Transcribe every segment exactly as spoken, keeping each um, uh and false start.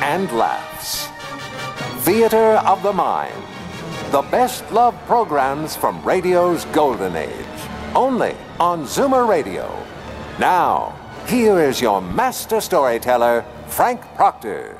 and laughs. Theater of the Mind. The best love programs from radio's golden age. Only on Zoomer Radio. Now, here is your master storyteller, Frank Proctor.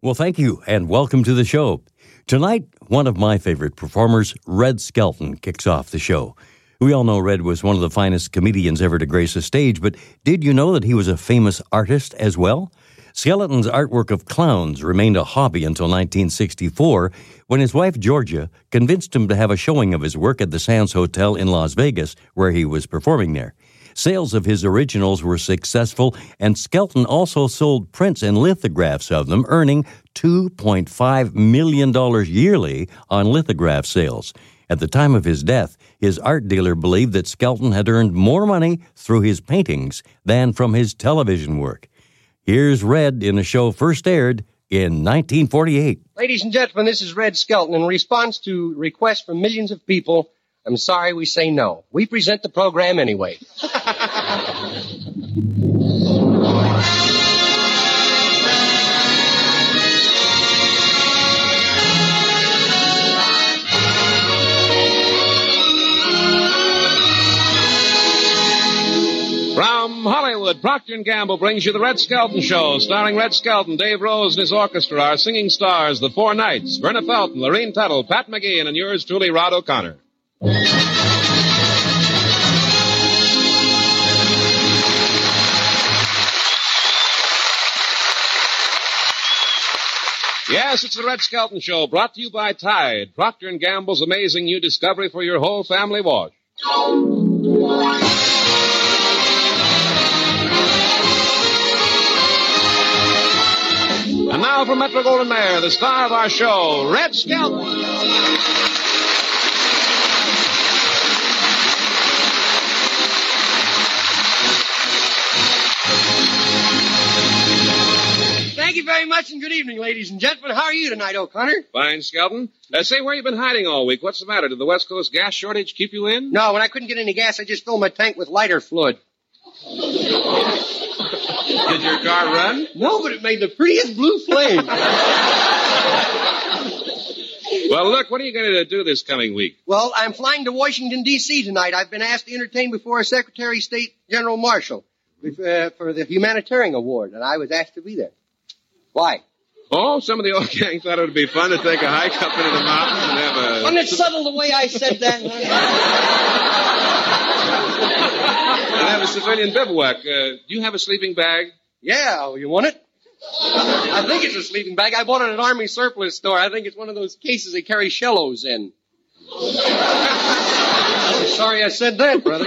Well, thank you, and welcome to the show. Tonight, one of my favorite performers, Red Skelton, kicks off the show. We all know Red was one of the finest comedians ever to grace a stage, but did you know that he was a famous artist as well? Skelton's artwork of clowns remained a hobby until nineteen sixty-four, when his wife, Georgia, convinced him to have a showing of his work at the Sands Hotel in Las Vegas, where he was performing there. Sales of his originals were successful, and Skelton also sold prints and lithographs of them, earning two point five million dollars yearly on lithograph sales. At the time of his death, his art dealer believed that Skelton had earned more money through his paintings than from his television work. Here's Red in a show first aired in nineteen forty-eight. Ladies and gentlemen, this is Red Skelton. In response to requests from millions of people, I'm sorry we say no. We present the program anyway. From Hollywood, Procter and Gamble brings you the Red Skelton Show, starring Red Skelton, Dave Rose, and his orchestra, our singing stars, the Four Knights, Verna Felton, Lorene Tuttle, Pat McGeehan, and yours truly, Rod O'Connor. Yes, it's the Red Skelton Show, brought to you by Tide, Procter and Gamble's amazing new discovery for your whole family wash. And now from Metro-Goldwyn-Mayer, the star of our show, Red Skelton. Thank you very much, and good evening, ladies and gentlemen. How are you tonight, O'Connor? Fine, Skelton. Uh, say, where you been hiding all week? What's the matter? Did the West Coast gas shortage keep you in? No, when I couldn't get any gas, I just filled my tank with lighter fluid. Did your car run? No, but it made the prettiest blue flame. Well, look, what are you going to do this coming week? Well, I'm flying to Washington, D C tonight. I've been asked to entertain before Secretary of State General Marshall uh, for the Humanitarian Award, and I was asked to be there. Why? Oh, some of the old gang thought it would be fun to take a hike up into the mountains and have a... Wasn't it subtle the way I said that? And have a civilian bivouac. Uh, do you have a sleeping bag? Yeah, you want it? I think it's a sleeping bag. I bought it at an Army surplus store. I think it's one of those cases they carry shellos in. Sorry I said that, brother.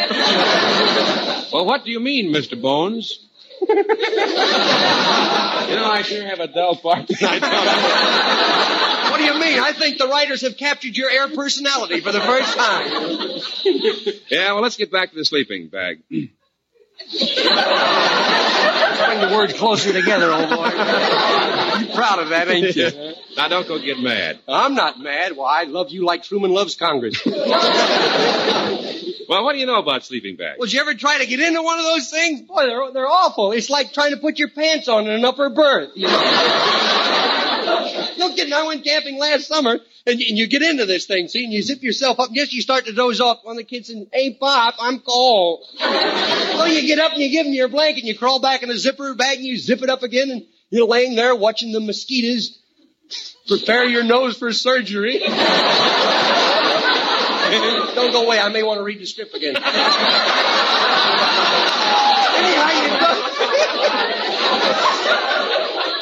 Well, what do you mean, Mister Bones? You know, I sure have a dull part tonight. What do you mean? I think the writers have captured your air personality for the first time. Yeah, well, let's get back to the sleeping bag. Bring the words closer together, old boy. You're proud of that, ain't you? Yeah. Now, don't go get mad. I'm not mad. Well, I love you like Truman loves Congress. Well, what do you know about sleeping bags? Well, did you ever try to get into one of those things? Boy, they're, they're awful. It's like trying to put your pants on in an upper berth. You know? No kidding. I went camping last summer, and you, and you get into this thing, see, and you zip yourself up. And guess you start to doze off. One of the kids says, "Hey, Pop, I'm cold." So you get up and you give them your blanket, and you crawl back in the zipper bag, and you zip it up again, and you're laying there watching the mosquitoes prepare your nose for surgery. Don't go away. I may want to read the script again. Anyhow, you, do-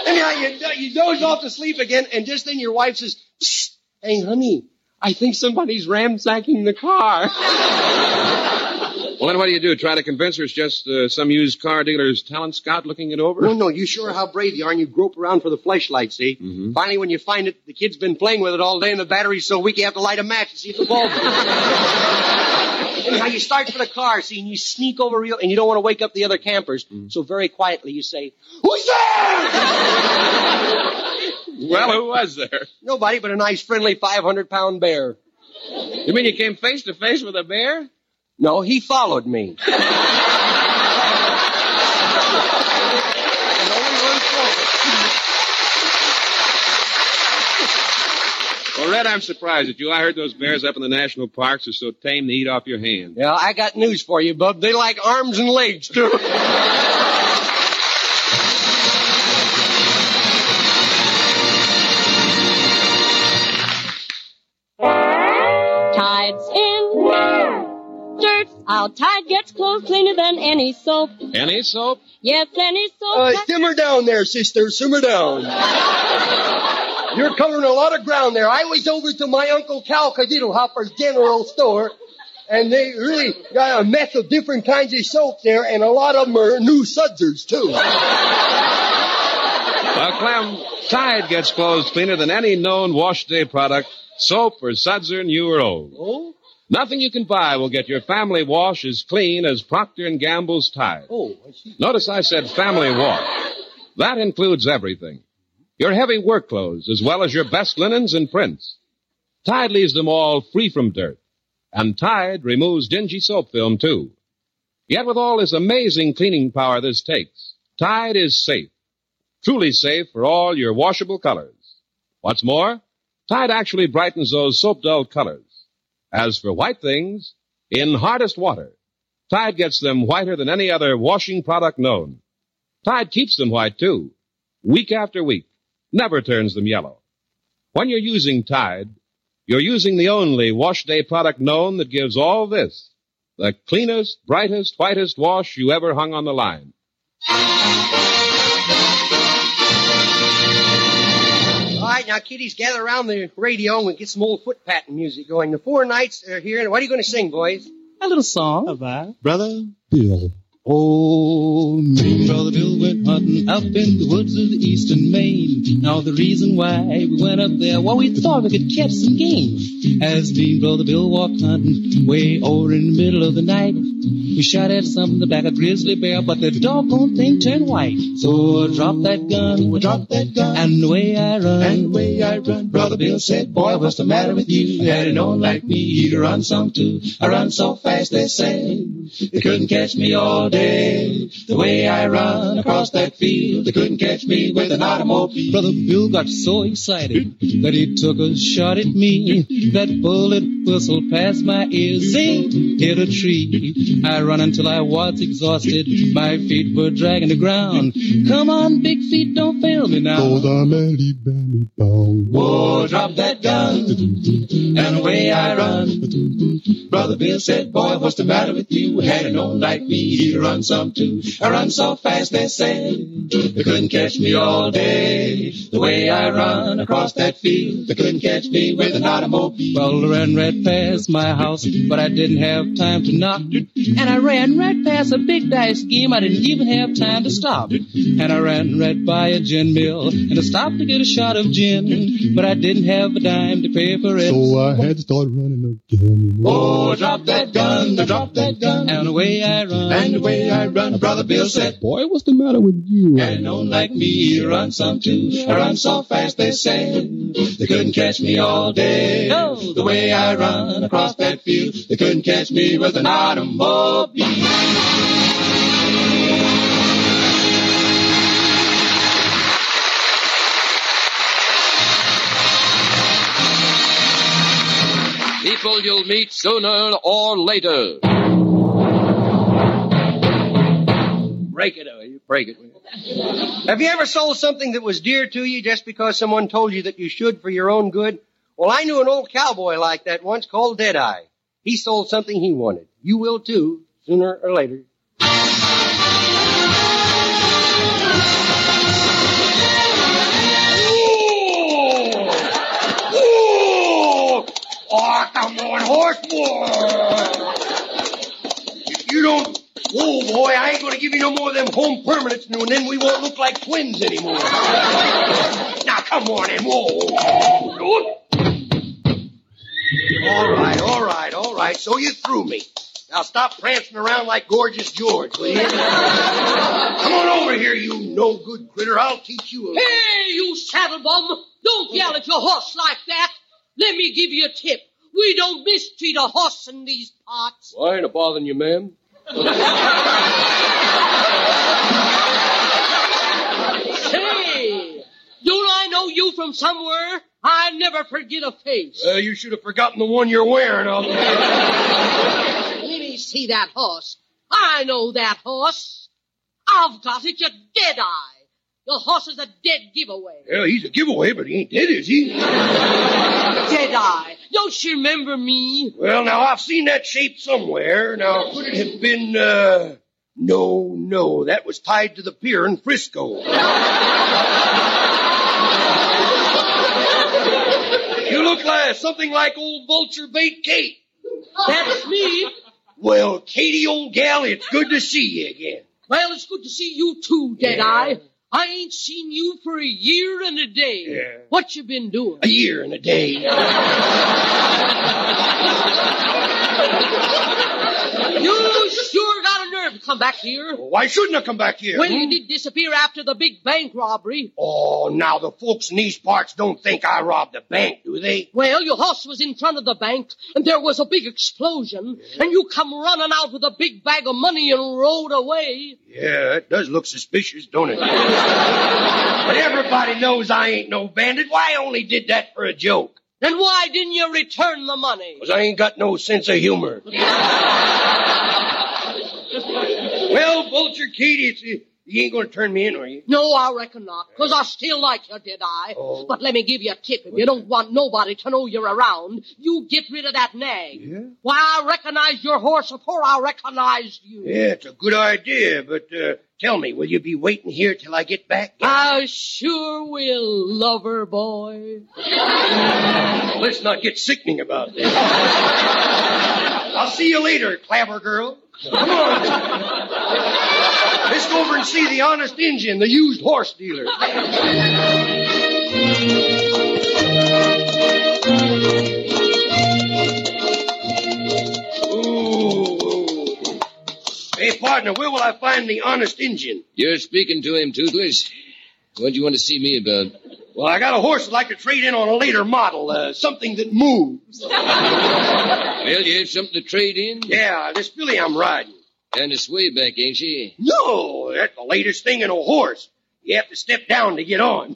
Anyhow you, do- you doze off to sleep again, and just then your wife says, "Psst, hey, honey, I think somebody's ransacking the car." Well, then what do you do? Try to convince her it's just uh, some used car dealer's talent scout looking it over? Well, no, you sure how brave you are, and you grope around for the flashlight, see? Mm-hmm. Finally, when you find it, the kid's been playing with it all day, and the battery's so weak you have to light a match to see if the bulb Anyhow, you start for the car, see, and you sneak over real, and you don't want to wake up the other campers, mm-hmm. so very quietly you say, "Who's there?" Well, who was there? Nobody but a nice, friendly five hundred pound bear. You mean you came face to face with a bear? No, he followed me. And only one forward. Well, Red, I'm surprised at you. I heard those bears up in the national parks are so tame they eat off your hand. Yeah, I got news for you, Bub. They like arms and legs, too. Our Tide gets clothes cleaner than any soap. Any soap? Yes, any soap. Uh, simmer down there, sister. Simmer down. You're covering a lot of ground there. I was over to my Uncle Cal Cadiddlehopper's general store, and they really got a mess of different kinds of soap there, and a lot of them are new sudsers, too. Well, Clem, Tide gets clothes cleaner than any known wash day product, soap or sudser, new or old. Oh? Nothing you can buy will get your family wash as clean as Procter and Gamble's Tide. Oh, I see. Notice I said family wash. That includes everything. Your heavy work clothes, as well as your best linens and prints. Tide leaves them all free from dirt. And Tide removes dingy soap film, too. Yet with all this amazing cleaning power this takes, Tide is safe. Truly safe for all your washable colors. What's more, Tide actually brightens those soap-dull colors. As for white things, in hardest water, Tide gets them whiter than any other washing product known. Tide keeps them white, too, week after week, never turns them yellow. When you're using Tide, you're using the only wash day product known that gives all this, the cleanest, brightest, whitest wash you ever hung on the line. All right, now, kiddies, gather around the radio and we'll get some old foot patting music going. The four knights are here, and what are you going to sing, boys? A little song about Brother Bill. Oh, me. Brother Bill went hunting up in the woods of the eastern Maine. Now the reason why we went up there, well, we thought we could catch some game. As me Brother Bill walked hunting way over in the middle of the night, we shot at something like a grizzly bear, but the doggone thing turned white. So I dropped that gun, we dropped that gun, and away I run, and away I run. Brother Bill said, "Boy, what's the matter with you? Had it on like me, you'd run some too. I run so fast, they say, they couldn't catch me all day. The way I run across that field, they couldn't catch me with an automobile." Brother Bill got so excited that he took a shot at me. That bullet whistled past my ears, zing, hit a tree. I run until I was exhausted, my feet were dragging the ground. Come on, big feet, don't fail me now. Whoa, drop that gun, and away I run. Brother Bill said, "Boy, what's the matter with you? Had it on like me, you'd run some too. I run so fast, they said, they couldn't catch me all day. The way I run across that field, they couldn't catch me with an automobile." Well, I ran right past my house, but I didn't have time to knock. And I ran right past a big dice game, I didn't even have time to stop. And I ran right by a gin mill, and I stopped to get a shot of gin, but I didn't have a dime to pay for it. So I had to start running again. Oh, drop that gun, drop that gun, and away I run. And the way I run, Brother Bill said, "Boy, what's the matter with you? And don't like me, you run some too. I run so fast, they said, they couldn't catch me all day. Oh, the way I run across that field, they couldn't catch me with an automobile." People you'll meet sooner or later. Break it, will you? Break it, will you? Have you ever sold something that was dear to you just because someone told you that you should for your own good? Well, I knew an old cowboy like that once called Deadeye. He sold something he wanted. You will, too, sooner or later. Ooh! Ooh! Oh, come on, horse boy! don't... Oh, boy, I ain't going to give you no more of them home permanents, and then we won't look like twins anymore. Now, come on in. Whoa. All right, all right, all right. So you threw me. Now stop prancing around like Gorgeous George, will you? Come on over here, you no-good critter. I'll teach you a... Hey, you saddle bum. Don't yell at your horse like that. Let me give you a tip. We don't mistreat a horse in these parts. Well, I ain't a-bothering you, ma'am. Hey, don't I know you from somewhere? I never forget a face. Uh, you should have forgotten the one you're wearing. I'll Let me see that horse. I know that horse. I've got it, your dead eye. Your horse is a dead giveaway. Well, he's a giveaway, but he ain't dead, is he? Dead eye. Don't you remember me? Well, now, I've seen that shape somewhere. Now, could it have been, uh... No, no, that was tied to the pier in Frisco. You look like something like old Vulture Bait Kate. That's me. Well, Katie, old gal, it's good to see you again. Well, it's good to see you too, Deadeye. Yeah. I ain't seen you for a year and a day. Yeah. What you been doing? A year and a day. You sure got a nerve to come back here. Why shouldn't I come back here? Well, hmm? You did disappear after the big bank robbery. Oh, now the folks in these parts don't think I robbed a bank, do they? Well, your horse was in front of the bank, and there was a big explosion, yeah. And you come running out with a big bag of money and rode away. Yeah, it does look suspicious, don't it? But everybody knows I ain't no bandit. Why I only did that for a joke? Then why didn't you return the money? Because I ain't got no sense of humor. Well, Vulture Katie, it's, uh, you ain't going to turn me in, are you? No, I reckon not, because I still like you, did I? Oh. But let me give you a tip. If you don't want nobody to know you're around, you get rid of that nag. Yeah? Why, I recognized your horse before I recognized you. Yeah, it's a good idea, but uh, tell me, will you be waiting here till I get back? I sure will, lover boy. Let's not get sickening about this. I'll see you later, Clabber Girl. Come on. Let's go over and see the Honest Injun, the used horse dealer. Ooh. Hey, partner, where will I find the Honest Injun? You're speaking to him, Toothless. What do you want to see me about? Well, I got a horse that I'd like to trade in on a later model, uh, something that moves. Well, you have something to trade in? Yeah, this filly I'm riding. And a swayback, ain't she? No, that's the latest thing in a horse. You have to step down to get on.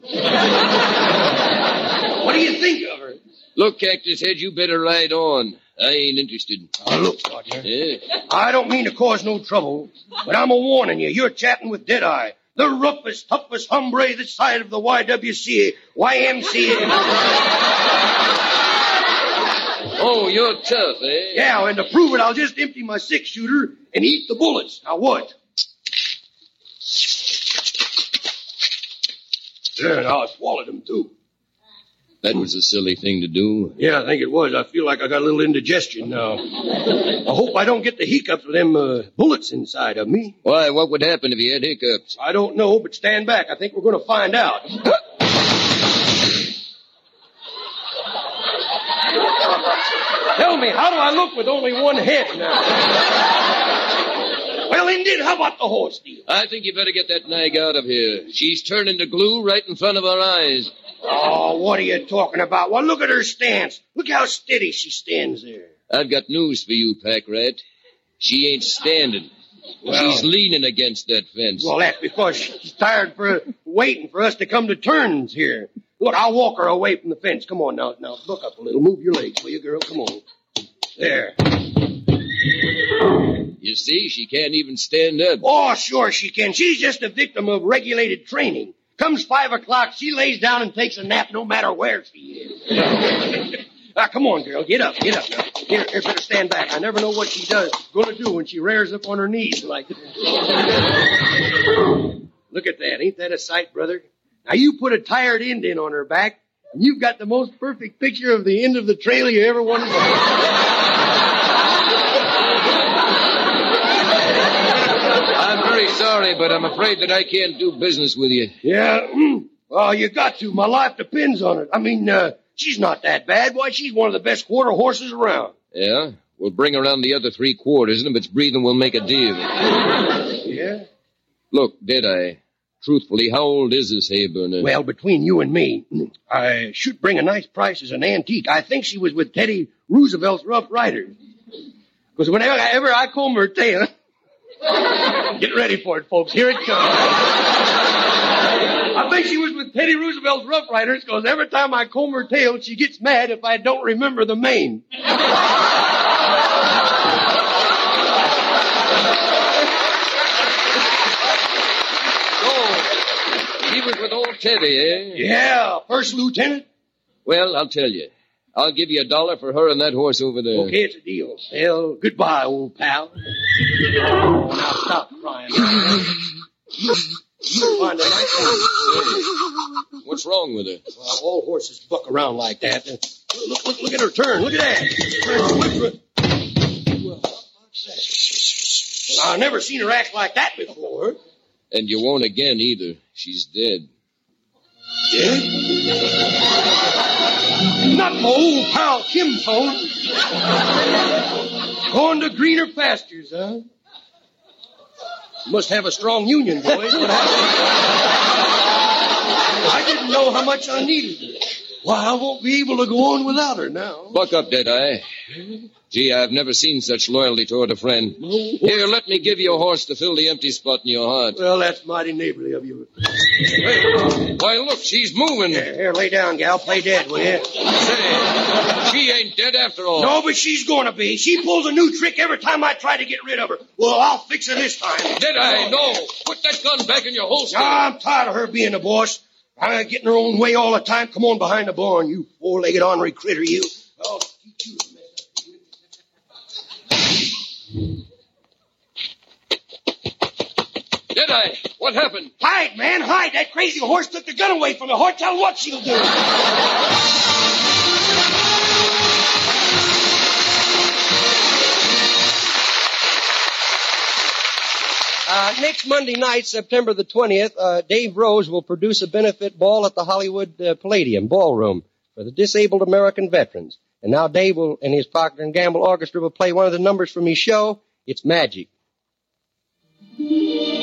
What do you think of her? Look, Cactus Head, you better ride on. I ain't interested. Oh, look, partner. Yeah. I don't mean to cause no trouble, but I'm a-warning you. You're chatting with Deadeye. The roughest, toughest hombre this side of the Y W C A, Y M C A. Oh, you're tough, eh? Yeah, and to prove it, I'll just empty my six-shooter and eat the bullets. Now what? Yeah, now I swallowed them, too. That was a silly thing to do. Yeah, I think it was. I feel like I got a little indigestion now. I hope I don't get the hiccups with them uh, bullets inside of me. Why, what would happen if you had hiccups? I don't know, but stand back. I think we're going to find out. Tell me, how do I look with only one head now? Well, indeed, how about the horse deal? I think you better get that nag out of here. She's turning to glue right in front of our eyes. Oh, what are you talking about? Well, look at her stance. Look how steady she stands there. I've got news for you, Pack Rat. She ain't standing. Well, she's leaning against that fence. Well, that's because she's tired for waiting for us to come to turns here. Look, I'll walk her away from the fence. Come on, now, now, look up a little. Move your legs, will you, girl? Come on. There. You see, she can't even stand up. Oh, sure she can. She's just a victim of regulated training. Comes five o'clock, she lays down and takes a nap no matter where she is. Now, come on, girl, get up, get up now. Here, here, better stand back. I never know what she does, gonna do when she rears up on her knees like that. Look at that. Ain't that a sight, brother? Now, you put a tired indent on her back, and you've got the most perfect picture of the end of the trailer you ever wanted to see. sorry, but I'm afraid that I can't do business with you. Yeah? Oh, you got to. My life depends on it. I mean, uh, she's not that bad. Why, she's one of the best quarter horses around. Yeah? We'll bring around the other three quarters, and if it's breathing, we'll make a deal. Yeah? Look, did I... Truthfully, how old is this Hayburner? Well, between you and me, I should bring a nice price as an antique. I think she was with Teddy Roosevelt's Rough Riders. Because whenever I comb her tail... Get ready for it, folks. Here it comes. I think she was with Teddy Roosevelt's Rough Riders because every time I comb her tail, she gets mad if I don't remember the mane. Was with old Teddy, eh? Yeah, first lieutenant. Well, I'll tell you. I'll give you a dollar for her and that horse over there. Okay, it's a deal. Well, goodbye, old pal. Now stop crying. Find a nice one. What's wrong with her? Well, all horses buck around like that. Look, look, look at her turn. Look at that. Well, I've never seen her act like that before. And you won't again either. She's dead. Dead? Not my old pal Kimphone. Going to greener pastures, huh? Must have a strong union, boys. But I, I didn't know how much I needed her. Why, I won't be able to go on without her now. Buck up, Deadeye. Gee, I've never seen such loyalty toward a friend. Here, let me give you a horse to fill the empty spot in your heart. Well, that's mighty neighborly of you. Hey, why, look, she's moving. Here, here, lay down, gal. Play dead, will you? Say, she ain't dead after all. No, but she's going to be. She pulls a new trick every time I try to get rid of her. Well, I'll fix her this time. Did I? No. Put that gun back in your holster. No, I'm tired of her being the boss. I'm getting her own way all the time. Come on behind the barn, you four-legged ornery critter, you. Oh, you. Did I? What happened? Hide, man, hide. That crazy horse took the gun away from the horse. Tell what she'll do. Uh, next Monday night, September the twentieth, uh, Dave Rose will produce a benefit ball at the Hollywood uh, Palladium Ballroom for the disabled American veterans. And now Dave will, and his Procter and Gamble Orchestra will play one of the numbers from his show, It's Magic. Thank you.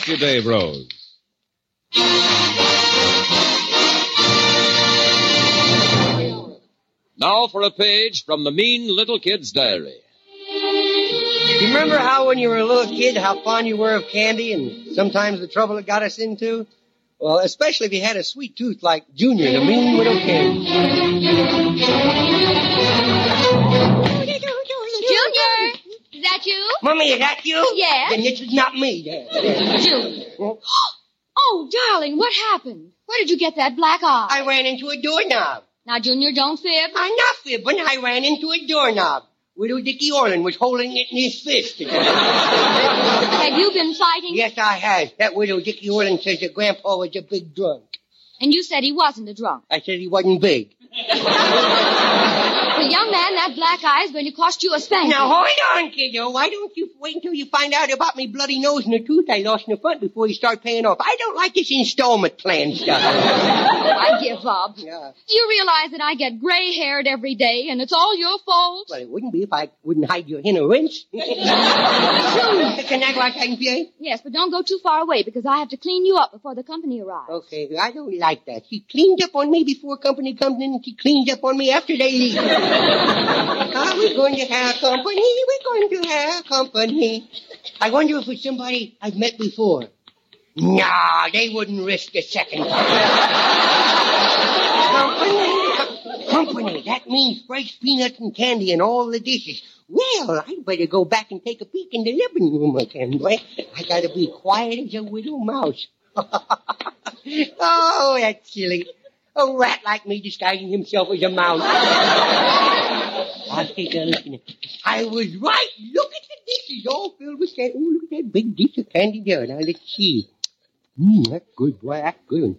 Thank you, Dave Rose. Now for a page from the Mean Little Kid's Diary. You remember how when you were a little kid, how fond you were of candy and sometimes the trouble it got us into? Well, especially if you had a sweet tooth like Junior, the Mean Little Kid. Junior! Is that you? Mommy, is that you? Yes. Then this is not me, Dad. Junior. Well, oh, darling, what happened? Where did you get that black eye? I ran into a doorknob. Now, Junior, don't fib. I'm not fibbing. I ran into a doorknob. Widow Dickie Orland was holding it in his fist. Have you been fighting? Yes, I have. That widow Dickie Orland says that Grandpa was a big drunk. And you said he wasn't a drunk. I said he wasn't big. Well, young man, that black eye is going to cost you a spanking. Now, hold on, kiddo. Why don't you wait until you find out about me bloody nose and the tooth I lost in the front before you start paying off? I don't like this installment plan stuff. I give up. Yeah. Do you realize that I get gray-haired every day and it's all your fault? Well, it wouldn't be if I wouldn't hide your henna rinse. Can I go out and play? Yes, but don't go too far away because I have to clean you up before the company arrives. Okay, I don't like that. She cleaned up on me before company comes in and she cleans up on me after they leave. Are we going to have company? We're going to have company. I wonder if it's somebody I've met before. Nah, they wouldn't risk a second. Company? Company. That means fresh peanuts and candy and all the dishes. Well, I'd better go back and take a peek in the living room again, boy. I gotta be quiet as a widow mouse. Oh, that's silly. A rat like me disguising himself as a mouse. I'll take a look in it. I was right. Look at the dishes all filled with candy. Oh, look at that big dish of candy there. Now, let's see. Mmm, that's good, boy. That's good.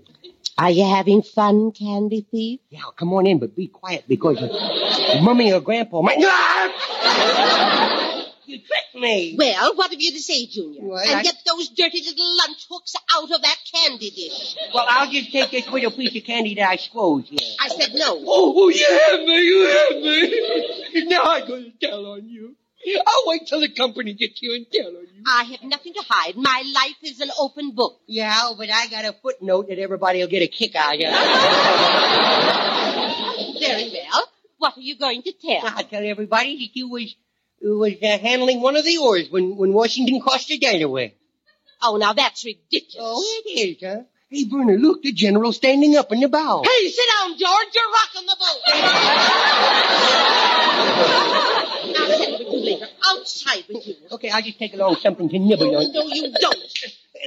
Are you having fun, Candy Thief? Yeah, come on in, but be quiet because Mummy or Grandpa might... You tricked me. Well, what have you to say, Junior? Well, and I... get those dirty little lunch hooks out of that candy dish. Well, I'll just take this little piece of candy that I squoze here. I said no. Oh, oh, you have me, you have me. Now I'm going to tell on you. I'll wait till the company gets here and tell on you. I have nothing to hide. My life is an open book. Yeah, but I got a footnote that everybody will get a kick out of you. Very well. What are you going to tell? I'll tell everybody that you was... Who was uh, handling one of the oars when, when Washington crossed the Delaware. Oh, now that's ridiculous. Oh, it is, huh? Hey, Verna, look, the general's standing up in the bow. Hey, sit down, George. You're rocking the boat. Now, sit with you later. Outside with you. Okay, I'll just take along something to nibble on. No, you don't.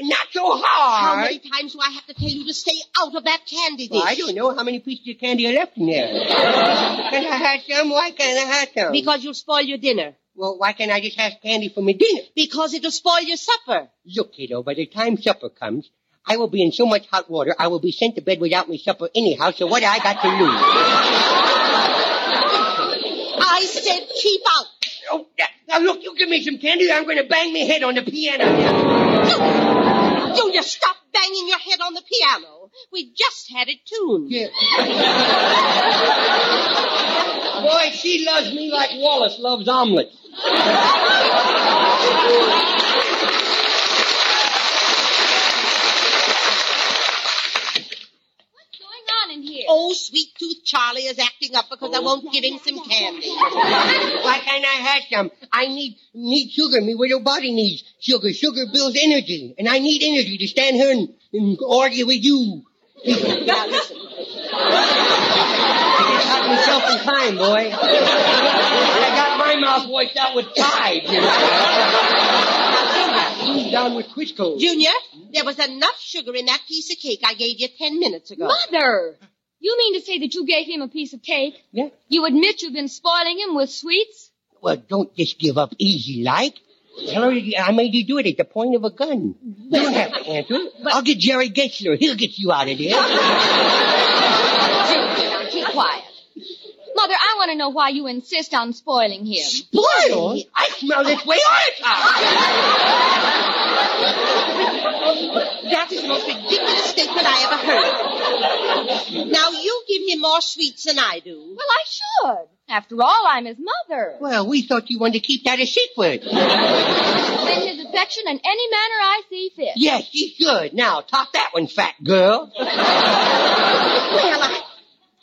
Not so hard. How many times do I have to tell you to stay out of that candy dish? Well, I don't know how many pieces of candy are left in there. Can I have some? Why can't I have some? Because you'll spoil your dinner. Well, why can't I just have candy for my dinner? Because it'll spoil your supper. Look, kiddo, by the time supper comes, I will be in so much hot water, I will be sent to bed without my supper anyhow, so what I got to lose? I said keep out. Oh, now, look, you give me some candy, I'm going to bang my head on the piano. Now. Junior, stop banging your head on the piano. We just had it tuned. Yeah. Boy, she loves me like Wallace loves omelets. What's going on in here? Oh, sweet tooth Charlie is acting up because oh. I won't give him some candy. Why can't I have some? I need need sugar. Me widow body needs sugar. Sugar builds energy, and I need energy to stand here and, and argue with you. Now listen. I just got myself in time, boy. And I got my mouth wiped out with pride, you know. Moved down with Crisco. Junior, there was enough sugar in that piece of cake I gave you ten minutes ago. Mother! You mean to say that you gave him a piece of cake? Yeah. You admit you've been spoiling him with sweets? Well, don't just give up easy, like. Tell her I made you do it at the point of a gun. You don't have to answer. But I'll get Jerry Gessler. He'll get you out of there. Now, keep quiet. Mother, I want to know why you insist on spoiling him. Spoiled? I smell this way all the time. That is the most ridiculous statement I ever heard. Now, you give him more sweets than I do. Well, I should. After all, I'm his mother. Well, we thought you wanted to keep that a secret. In his affection in any manner I see fit. Yes, you should. Now, top that one, fat girl. Well, I,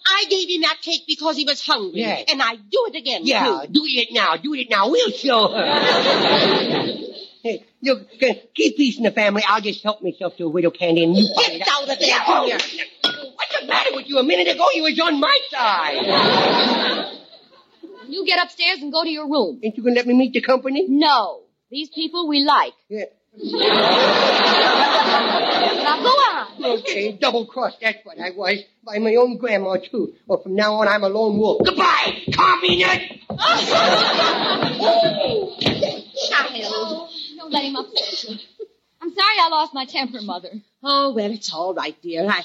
I gave him that cake because he was hungry. Yes. And I do it again, yeah, too. Yeah, do it now. Do it now. We'll show her. Hey, look, keep peace in the family. I'll just help myself to a widow candy and you get it out of there. Oh, yeah. What's the matter with you? A minute ago, you was on my side. You get upstairs and go to your room. Ain't you going to let me meet the company? No. These people we like. Yeah. Now, go on. Okay, double-crossed. That's what I was. By my own grandma, too. Well, from now on, I'm a lone wolf. Goodbye, communist! Oh, child. Don't let him upset you. I'm sorry I lost my temper, Mother. Oh, well, it's all right, dear. I...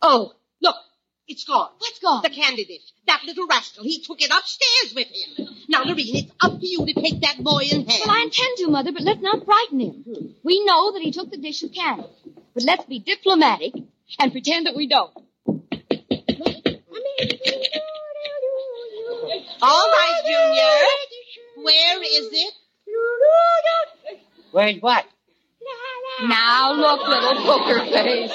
Oh, look. It's gone. What's gone? The candy dish. That little rascal. He took it upstairs with him. Now, Lorene, it's up to you to take that boy in hand. Well, I intend to, Mother, but let's not frighten him. Hmm. We know that he took the dish of candy. But let's be diplomatic and pretend that we don't. All right, Junior. Where is it? Where's what? Now, look, little poker face.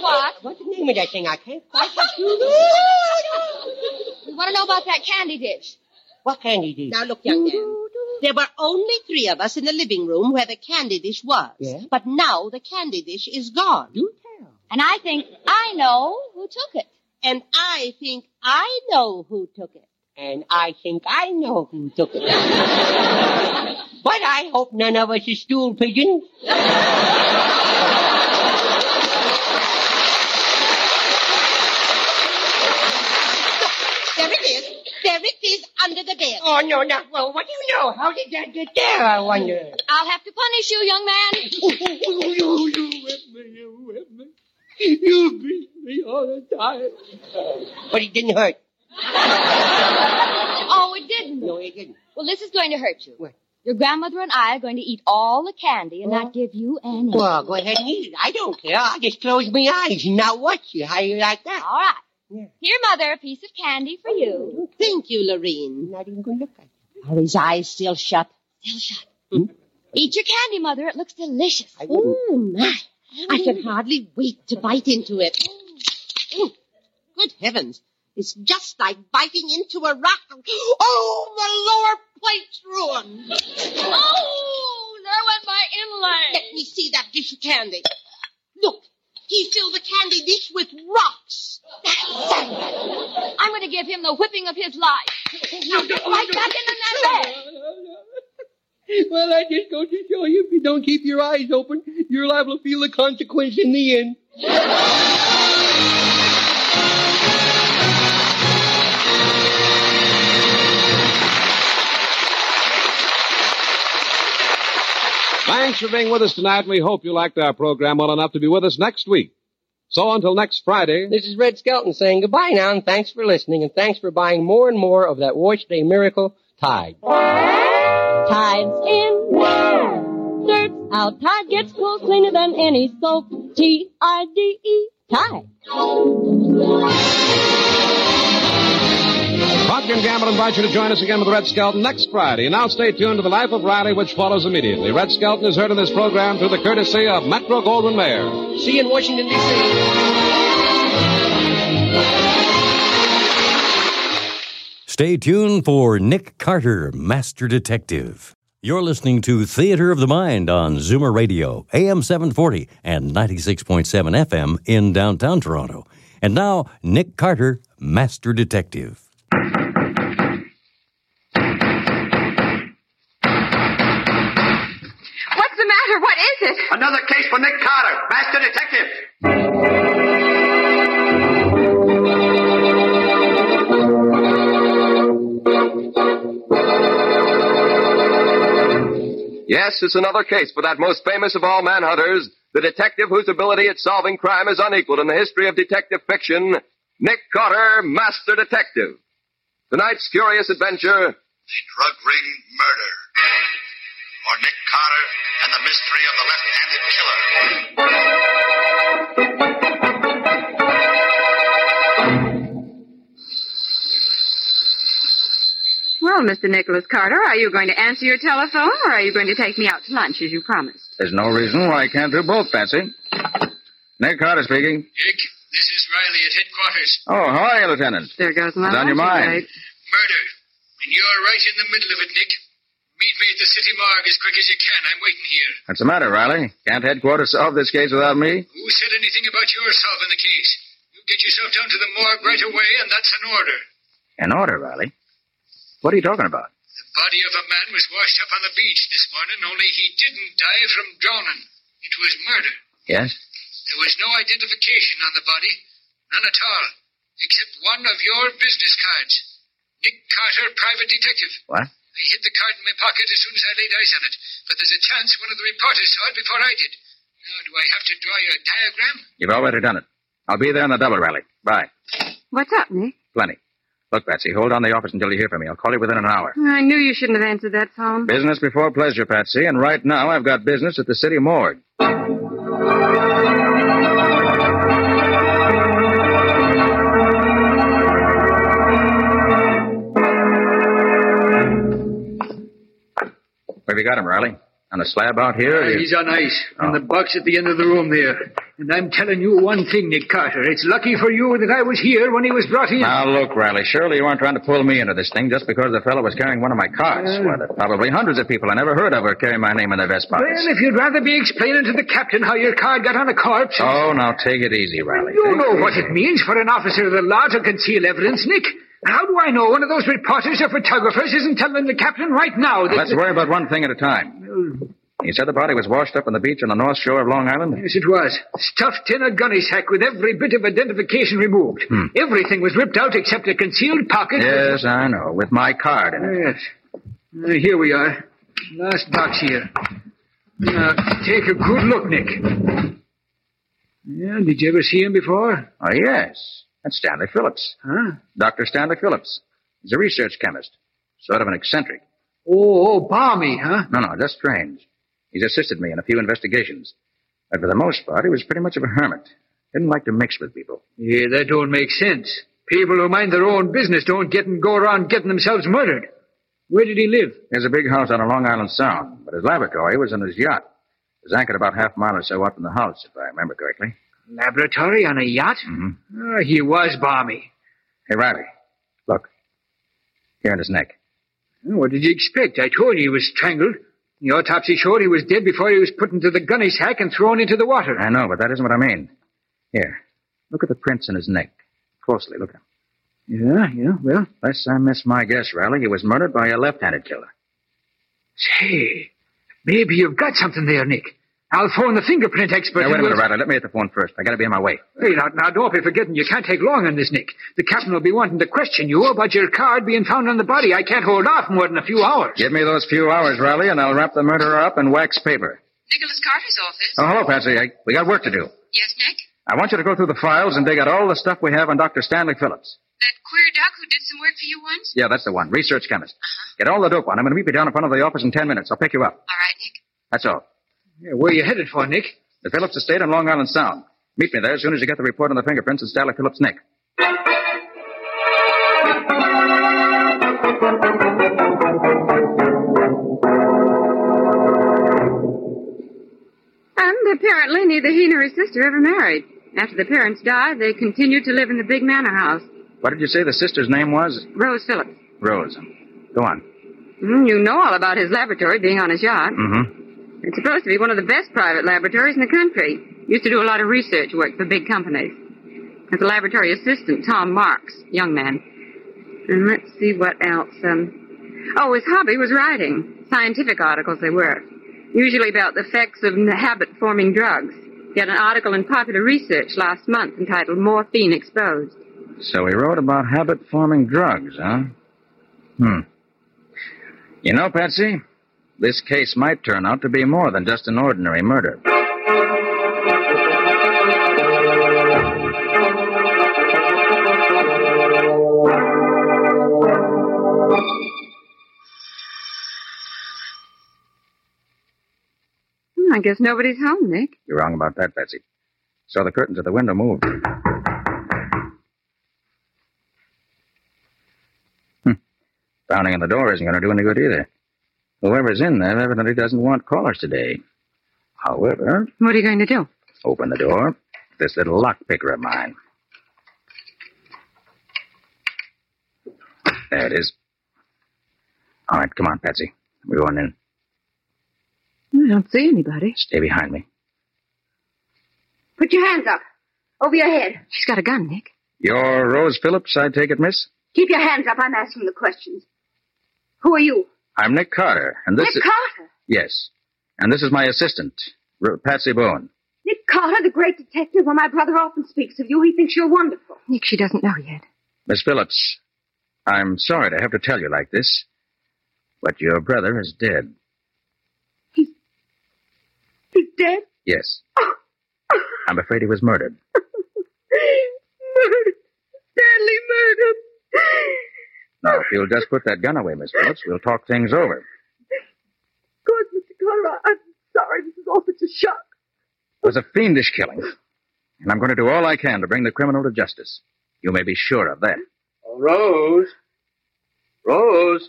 What? What's the name of that thing? I can't quite You want to know about that candy dish? What candy dish? Now, look, young man. There were only three of us in the living room where the candy dish was. Yeah? But now the candy dish is gone. Do tell. And I think I know who took it. And I think I know who took it. And I think I know who took it. But I hope none of us is stool pigeons. Under the bed. Oh, no, no. Well, what do you know? How did that get there, I wonder? I'll have to punish you, young man. You whip me, you whip me. You beat me all the time. But it didn't hurt. Oh, it didn't. No, it didn't. Well, this is going to hurt you. What? Your grandmother and I are going to eat all the candy and oh. not give you any. Well, go ahead and eat it. I don't care. I'll just close my eyes and not watch you. How you like that? All right. Yeah. Here, Mother, a piece of candy for you. Thank you, Lorene. Not even going to look at you. Are his eyes still shut? Still shut. Hmm? Eat your candy, Mother. It looks delicious. Oh, my. Mm. I can hardly wait to bite into it. Mm. Good heavens. It's just like biting into a rock. Oh, my lower plate's ruined. Oh, there went my inlay. Let me see that dish of candy. Look. He filled the candy dish with rocks. I'm going to give him the whipping of his life. Now get right back into that bed. Well, I just go to show you, if you don't keep your eyes open, you're liable to feel the consequence in the end. Thanks for being with us tonight. We hope you liked our program well enough to be with us next week. So until next Friday... This is Red Skelton saying goodbye now, and thanks for listening, and thanks for buying more and more of that wash day miracle, Tide. Tide's in there. Surf's out. Tide gets clothes cleaner than any soap. T I D E. Tide. Procter and Gamble invites you to join us again with Red Skelton next Friday. And now stay tuned to The Life of Riley, which follows immediately. Red Skelton is heard in this program through the courtesy of Metro-Goldwyn-Mayer. See you in Washington, D C Stay tuned for Nick Carter, Master Detective. You're listening to Theater of the Mind on Zoomer Radio, A M seven forty and ninety-six point seven F M in downtown Toronto. And now, Nick Carter, Master Detective. What is it? Another case for Nick Carter, Master Detective. Yes, it's another case for that most famous of all manhunters, the detective whose ability at solving crime is unequaled in the history of detective fiction, Nick Carter, Master Detective. Tonight's curious adventure... The drug ring murder. Or Nick Carter and the mystery of the left-handed killer. Well, Mister Nicholas Carter, are you going to answer your telephone, or are you going to take me out to lunch, as you promised? There's no reason why I can't do both, Patsy. Nick Carter speaking. Dick, this is Riley at headquarters. Oh, how are you, Lieutenant? There goes my life. On your mind. Right. Murder. And you're right in the middle of it, Nick. Meet me at the city morgue as quick as you can. I'm waiting here. What's the matter, Riley? Can't headquarters solve this case without me? Who said anything about your solving the case? You get yourself down to the morgue right away, and that's an order. An order, Riley? What are you talking about? The body of a man was washed up on the beach this morning, only he didn't die from drowning. It was murder. Yes? There was no identification on the body. None at all. Except one of your business cards. Nick Carter, private detective. What? I hid the card in my pocket as soon as I laid eyes on it. But there's a chance one of the reporters saw it before I did. Now, do I have to draw you a diagram? You've already done it. I'll be there on the double, Riley. Bye. What's up, Nick? Plenty. Look, Patsy, hold on the office until you hear from me. I'll call you within an hour. I knew you shouldn't have answered that phone. Business before pleasure, Patsy. And right now, I've got business at the city morgue. Where have you got him, Riley? On a slab out here? Uh, you... He's on ice. Oh. On the box at the end of the room there. And I'm telling you one thing, Nick Carter. It's lucky for you that I was here when he was brought in. Now, look, Riley, surely you weren't trying to pull me into this thing just because the fellow was carrying one of my cards. Uh... Well, there are probably hundreds of people I never heard of who carry my name in their vest pockets. Well, if you'd rather be explaining to the captain how your card got on a corpse... And... Oh, now, take it easy, Riley. You take know it what easy. It means for an officer of the law to conceal evidence, Nick. How do I know one of those reporters or photographers isn't telling the captain right now that... Now, let's worry about one thing at a time. You said the body was washed up on the beach on the north shore of Long Island? Yes, it was. Stuffed in a gunny sack with every bit of identification removed. Hmm. Everything was ripped out except a concealed pocket. Yes, with... I know, with my card in it. Yes. Uh, here we are. Last box here. Now, take a good look, Nick. Yeah, did you ever see him before? Oh, yes. That's Stanley Phillips. Huh? Doctor Stanley Phillips. He's a research chemist. Sort of an eccentric. Oh, oh, balmy, huh? No, no, just strange. He's assisted me in a few investigations. But for the most part, he was pretty much of a hermit. Didn't like to mix with people. Yeah, that don't make sense. People who mind their own business don't get and go around getting themselves murdered. Where did he live? He has a big house on a Long Island Sound, but his laboratory was on his yacht. It was anchored about half a mile or so out from the house, if I remember correctly. Laboratory on a yacht? Mm-hmm. Oh, he was balmy. Hey, Riley, look. Here in his neck. What did you expect? I told you he was strangled. The autopsy showed he was dead before he was put into the gunny sack and thrown into the water. I know, but that isn't what I mean. Here, look at the prints in his neck. Closely, look at them. Yeah, yeah, well. Unless I miss my guess, Riley, he was murdered by a left-handed killer. Say, maybe you've got something there, Nick. I'll phone the fingerprint expert. Now, wait a minute, Ryder. Let me hit the phone first. I got to be on my way. Hey, now, now, don't be forgetting. You can't take long on this, Nick. The captain will be wanting to question you about your card being found on the body. I can't hold off more than a few hours. Give me those few hours, Riley, and I'll wrap the murderer up in wax paper. Nicholas Carter's office. Oh, hello, Patsy. I, we got work to do. Yes, Nick? I want you to go through the files and dig out all the stuff we have on Doctor Stanley Phillips. That queer doc who did some work for you once? Yeah, that's the one. Research chemist. Uh-huh. Get all the dope on him and meet me down in front of the office in ten minutes. I'll pick you up. All right, Nick. That's all. Yeah, where are you headed for, Nick? The Phillips Estate on Long Island Sound. Meet me there as soon as you get the report on the fingerprints and Stanley Phillips' neck. And apparently neither he nor his sister ever married. After the parents died, they continued to live in the big manor house. What did you say the sister's name was? Rose Phillips. Rose. Go on. Mm, you know all about his laboratory being on his yacht. Mm-hmm. It's supposed to be one of the best private laboratories in the country. Used to do a lot of research work for big companies. As a laboratory assistant, Tom Marks, young man. And let's see what else. Um, oh, his hobby was writing. Scientific articles they were. Usually about the effects of habit-forming drugs. He had an article in Popular Research last month entitled Morphine Exposed. So he wrote about habit-forming drugs, huh? Hmm. You know, Patsy... this case might turn out to be more than just an ordinary murder. Hmm, I guess nobody's home, Nick. You're wrong about that, Betsy. Saw the curtains at the window move. Hm. pounding on the door isn't going to do any good either. Whoever's in there evidently doesn't want callers today. However... What are you going to do? Open the door. This little lock picker of mine. There it is. All right, come on, Patsy. We're going in. I don't see anybody. Stay behind me. Put your hands up. Over your head. She's got a gun, Nick. You're Rose Phillips, I take it, miss? Keep your hands up. I'm asking the questions. Who are you? I'm Nick Carter, and this Nick is... Nick Carter? Yes. And this is my assistant, Patsy Bowen. Nick Carter, the great detective. Well, my brother often speaks of you. He thinks you're wonderful. Nick, she doesn't know yet. Miss Phillips, I'm sorry to have to tell you like this, but your brother is dead. He's... He's dead? Yes. Oh. I'm afraid he was murdered. Murdered. Stanley murdered. Now, if you'll just put that gun away, Miss Phillips, we'll talk things over. Of course, Mister Carter, I'm sorry. This is all such a shock. It was a fiendish killing, and I'm going to do all I can to bring the criminal to justice. You may be sure of that. Oh, Rose. Rose.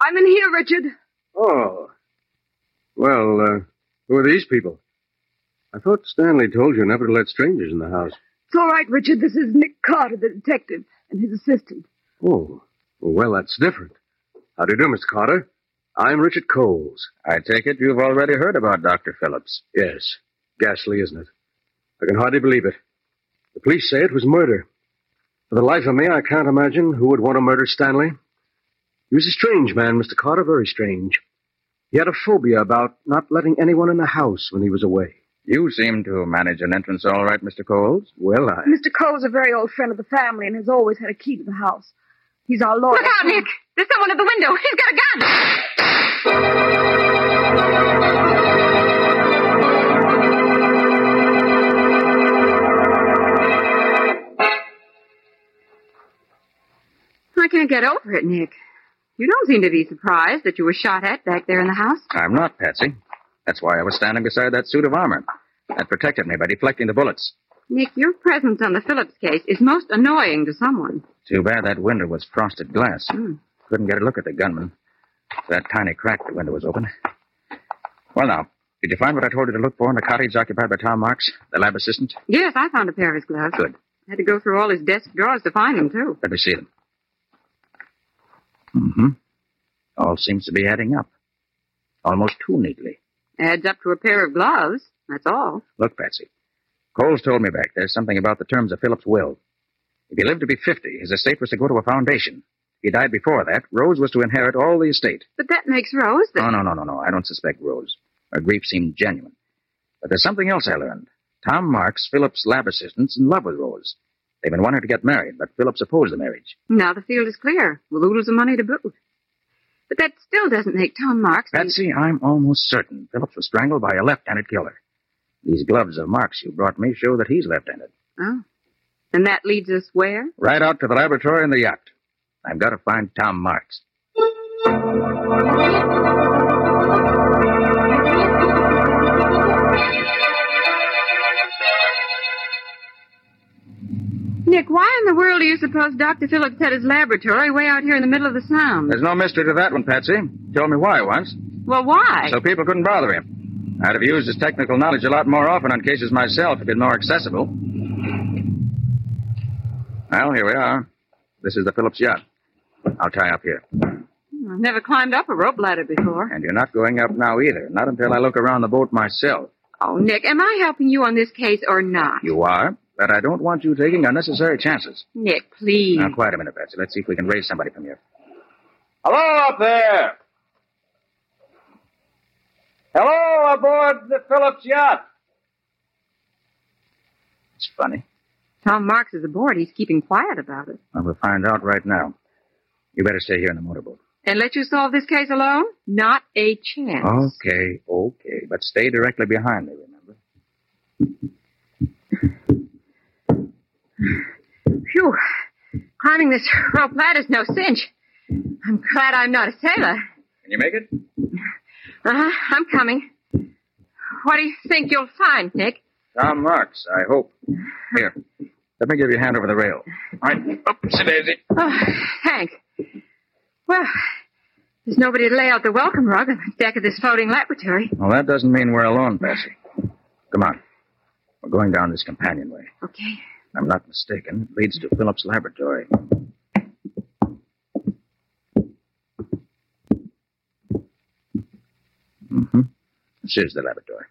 I'm in here, Richard. Oh. Well, uh, who are these people? I thought Stanley told you never to let strangers in the house. It's all right, Richard. This is Nick Carter, the detective, and his assistant. Oh, well, that's different. How do you do, Miss Carter? I'm Richard Coles. I take it you've already heard about Doctor Phillips. Yes. Ghastly, isn't it? I can hardly believe it. The police say it was murder. For the life of me, I can't imagine who would want to murder Stanley. He was a strange man, Mister Carter, very strange. He had a phobia about not letting anyone in the house when he was away. You seem to manage an entrance all right, Mister Coles. Well, I... Mister Coles is a very old friend of the family and has always had a key to the house. He's our lawyer. Look out, Nick! There's someone at the window. He's got a gun! I can't get over it, Nick. You don't seem to be surprised that you were shot at back there in the house. I'm not, Patsy. That's why I was standing beside that suit of armor. That protected me by deflecting the bullets. Nick, your presence on the Phillips case is most annoying to someone. Too bad that window was frosted glass. Mm. Couldn't get a look at the gunman. That tiny crack the window was open. Well, now, did you find what I told you to look for in the cottage occupied by Tom Marks, the lab assistant? Yes, I found a pair of his gloves. Good. I had to go through all his desk drawers to find them, too. Let me see them. Mm-hmm. All seems to be adding up. Almost too neatly. Adds up to a pair of gloves, that's all. Look, Patsy, Coles told me back there's something about the terms of Phillips' will. If he lived to be fifty, his estate was to go to a foundation. If he died before that, Rose was to inherit all the estate. But that makes Rose the... No, no, no, no, no. I don't suspect Rose. Her grief seemed genuine. But there's something else I learned. Tom Marks, Phillips' lab assistant's in love with Rose. They've been wanting to get married, but Phillips opposed the marriage. Now the field is clear. We'll lose the money to boot. But that still doesn't make Tom Marks... Patsy, and... I'm almost certain Phillips was strangled by a left-handed killer. These gloves of Marks you brought me show that he's left-handed. Oh. And that leads us where? Right out to the laboratory and the yacht. I've got to find Tom Marks. Nick, why in the world do you suppose Doctor Phillips had his laboratory way out here in the middle of the Sound? There's no mystery to that one, Patsy. He told me why once. Well, why? So people couldn't bother him. I'd have used his technical knowledge a lot more often on cases myself if it'd been more accessible. Well, here we are. This is the Phillips yacht. I'll tie up here. I've never climbed up a rope ladder before. And you're not going up now either. Not until I look around the boat myself. Oh, Nick, am I helping you on this case or not? You are. But I don't want you taking unnecessary chances. Nick, please. Now, quiet a minute, Patsy. Let's see if we can raise somebody from here. Hello up there! Hello aboard the Phillips yacht! It's funny. Tom Marks is aboard. He's keeping quiet about it. Well, we'll find out right now. You better stay here in the motorboat. And let you solve this case alone? Not a chance. Okay, okay. But stay directly behind me, remember? Phew. Climbing this rope ladder's no cinch. I'm glad I'm not a sailor. Can you make it? Uh-huh. I'm coming. What do you think you'll find, Nick? Tom Marks, I hope. Here. Let me give you a hand over the rail. All right. Oopsie daisy. Oh, thanks. Well, there's nobody to lay out the welcome rug on the deck of this floating laboratory. Well, that doesn't mean we're alone, Bessie. Come on. We're going down this companionway. Okay. If I'm not mistaken, it leads to Philip's laboratory. Mm-hmm. This is the laboratory.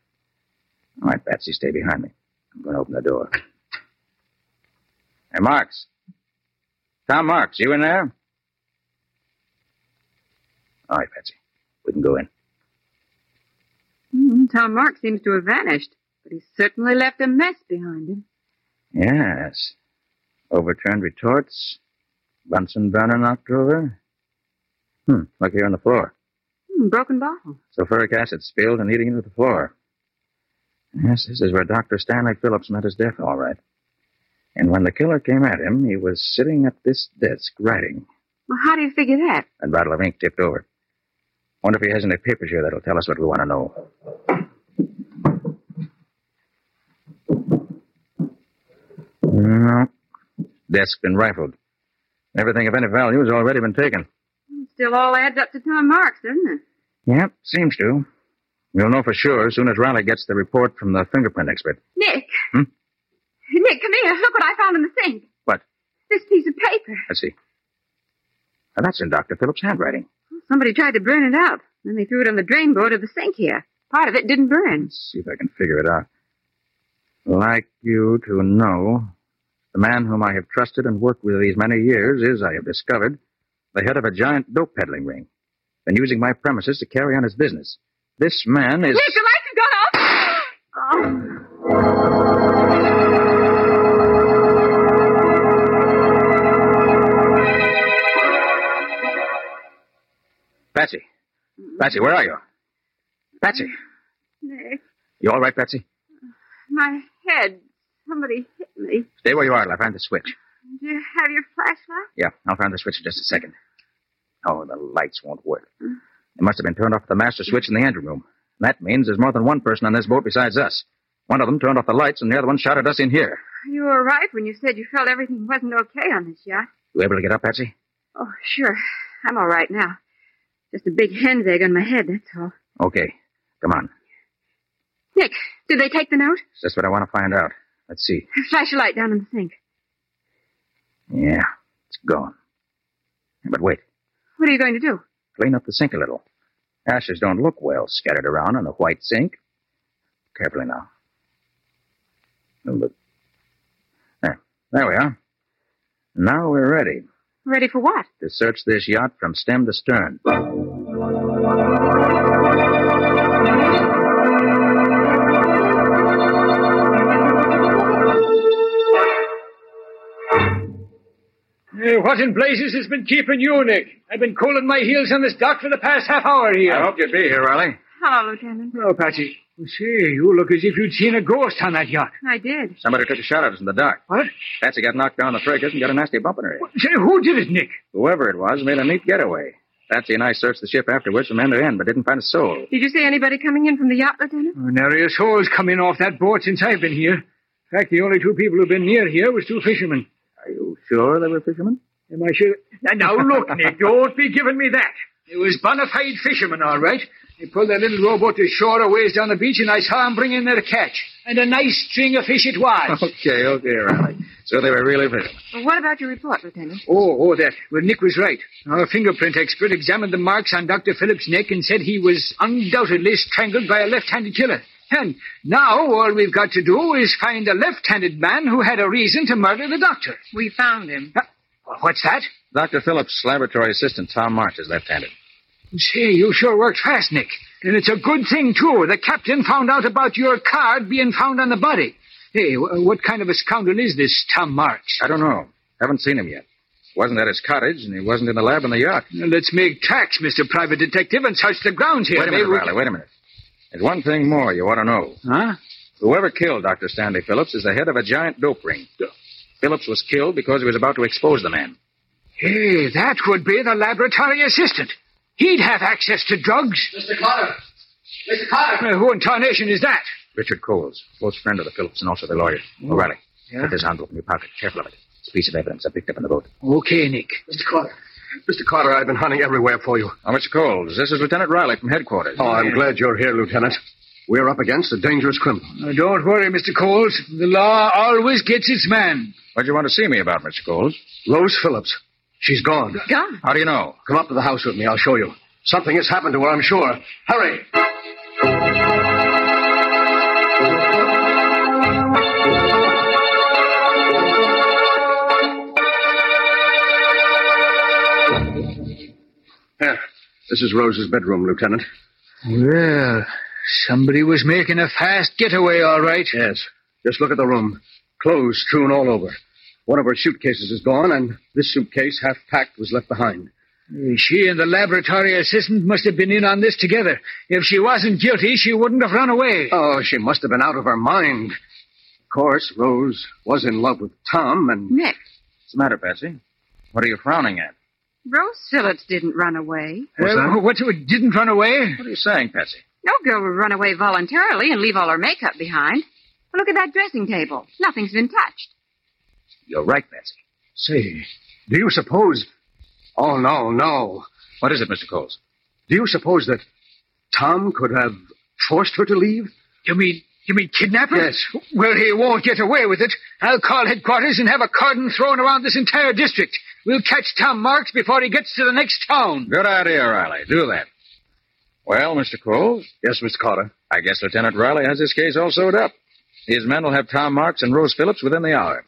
All right, Patsy, stay behind me. I'm going to open the door. Hey, Marks. Tom Marks, you in there? All right, Patsy. We can go in. Mm, Tom Marks seems to have vanished, but he certainly left a mess behind him. Yes. Overturned retorts. Bunsen burner knocked over. Hmm, look here on the floor. Hmm, broken bottle. Sulfuric acid spilled and eating into the floor. Yes, this is where Doctor Stanley Phillips met his death, all right. And when the killer came at him, he was sitting at this desk writing. Well, how do you figure that? That bottle of ink tipped over. Wonder if he has any papers here that'll tell us what we want to know. No. Desk's been rifled. Everything of any value has already been taken. Still all adds up to Tom Marks, doesn't it? Yep, seems to. We'll know for sure as soon as Riley gets the report from the fingerprint expert. Nick. Hmm? Nick, come here. Look what I found in the sink. What? This piece of paper. Let's see. Now, that's in Doctor Phillips' handwriting. Well, somebody tried to burn it out. Then they threw it on the drain board of the sink here. Part of it didn't burn. Let's see if I can figure it out. Like you to know, the man whom I have trusted and worked with these many years is, I have discovered, the head of a giant dope peddling ring. Been using my premises to carry on his business. This man is... Nick, the lights have gone off! Oh. Patsy. Patsy, where are you? Patsy. Nick. You all right, Patsy? My head. Somebody hit me. Stay where you are till I find the switch. Do you have your flashlight? Yeah, I'll find the switch in just a second. Oh, the lights won't work. Mm. It must have been turned off at the master switch in the engine room. That means there's more than one person on this boat besides us. One of them turned off the lights, and the other one shouted us in here. You were right when you said you felt everything wasn't okay on this yacht. You able to get up, Patsy? Oh, sure. I'm all right now. Just a big hen's egg on my head, that's all. Okay. Come on. Nick, did they take the note? That's what I want to find out. Let's see. Flash a light down in the sink. Yeah, it's gone. But wait. What are you going to do? Clean up the sink a little. Ashes don't look well scattered around on the white sink. Carefully now. There. There we are. Now we're ready. Ready for what? To search this yacht from stem to stern. Uh, what in blazes has been keeping you, Nick? I've been cooling my heels on this dock for the past half hour here. I hope you'd be here, Riley. Hello, Lieutenant. Hello, Patsy. Well, say, you look as if you'd seen a ghost on that yacht. I did. Somebody took a shot at us in the dock. What? Patsy got knocked down the fracas and got a nasty bump in her head. Well, say, who did it, Nick? Whoever it was made a neat getaway. Patsy and I searched the ship afterwards from end to end, but didn't find a soul. Did you see anybody coming in from the yacht, Lieutenant? Oh, nary a soul's come in off that board since I've been here. In fact, the only two people who've been near here was two fishermen. Are you sure they were fishermen? Am I sure? Now, look, Nick, don't be giving me that. It was bona fide fishermen, all right. They pulled their little rowboat to shore a ways down the beach, and I saw them bring in their catch. And a nice string of fish it was. Okay, okay, Riley. So they were really fishermen. Well, what about your report, Lieutenant? Oh, oh, that. Well, Nick was right. Our fingerprint expert examined the marks on Doctor Phillips' neck and said he was undoubtedly strangled by a left-handed killer. And now all we've got to do is find a left-handed man who had a reason to murder the doctor. We found him. Uh, what's that? Doctor Phillips' laboratory assistant, Tom March, is left-handed. Gee, you sure worked fast, Nick. And it's a good thing, too. The captain found out about your card being found on the body. Hey, what kind of a scoundrel is this Tom Marks? I don't know. Haven't seen him yet. Wasn't at his cottage, and he wasn't in the lab on the yacht. Now, let's make tracks, Mister Private Detective, and search the grounds here. Wait a minute, Riley, wait a minute. There's one thing more you ought to know. Huh? Whoever killed Doctor Stanley Phillips is the head of a giant dope ring. Do- Phillips was killed because he was about to expose the man. Hey, that would be the laboratory assistant. He'd have access to drugs. Mister Carter! Mister Carter! Uh, who in tarnation is that? Richard Coles, close friend of the Phillips and also the lawyer. Oh. O'Reilly, yeah? Put this envelope in your pocket. Careful of it. It's a piece of evidence I picked up on the boat. Okay, Nick. Mister Carter, Mister Carter, I've been hunting everywhere for you. Oh, Mister Coles, this is Lieutenant Riley from headquarters. Oh, I'm glad you're here, Lieutenant. We're up against a dangerous criminal. Uh, don't worry, Mister Coles. The law always gets its man. What do you want to see me about, Mister Coles? Rose Phillips. She's gone. Gone? How do you know? Come up to the house with me. I'll show you. Something has happened to her, I'm sure. Hurry! Here. This is Rose's bedroom, Lieutenant. Well, somebody was making a fast getaway, all right. Yes. Just look at the room. Clothes strewn all over. One of her suitcases is gone, and this suitcase, half-packed, was left behind. She and the laboratory assistant must have been in on this together. If she wasn't guilty, she wouldn't have run away. Oh, she must have been out of her mind. Of course, Rose was in love with Tom and... Nick. What's the matter, Patsy? What are you frowning at? Rose Phillips didn't run away. Well, what, didn't run away? What are you saying, Patsy? No girl would run away voluntarily and leave all her makeup behind. Well, look at that dressing table. Nothing's been touched. You're right, Patsy. Say, do you suppose... Oh, no, no. What is it, Mister Coles? Do you suppose that Tom could have forced her to leave? You mean, you mean kidnap her? Yes. Well, he won't get away with it. I'll call headquarters and have a cordon thrown around this entire district. We'll catch Tom Marks before he gets to the next town. Good idea, Riley. Do that. Well, Mister Coles? Yes, Mister Carter. I guess Lieutenant Riley has this case all sewed up. His men will have Tom Marks and Rose Phillips within the hour.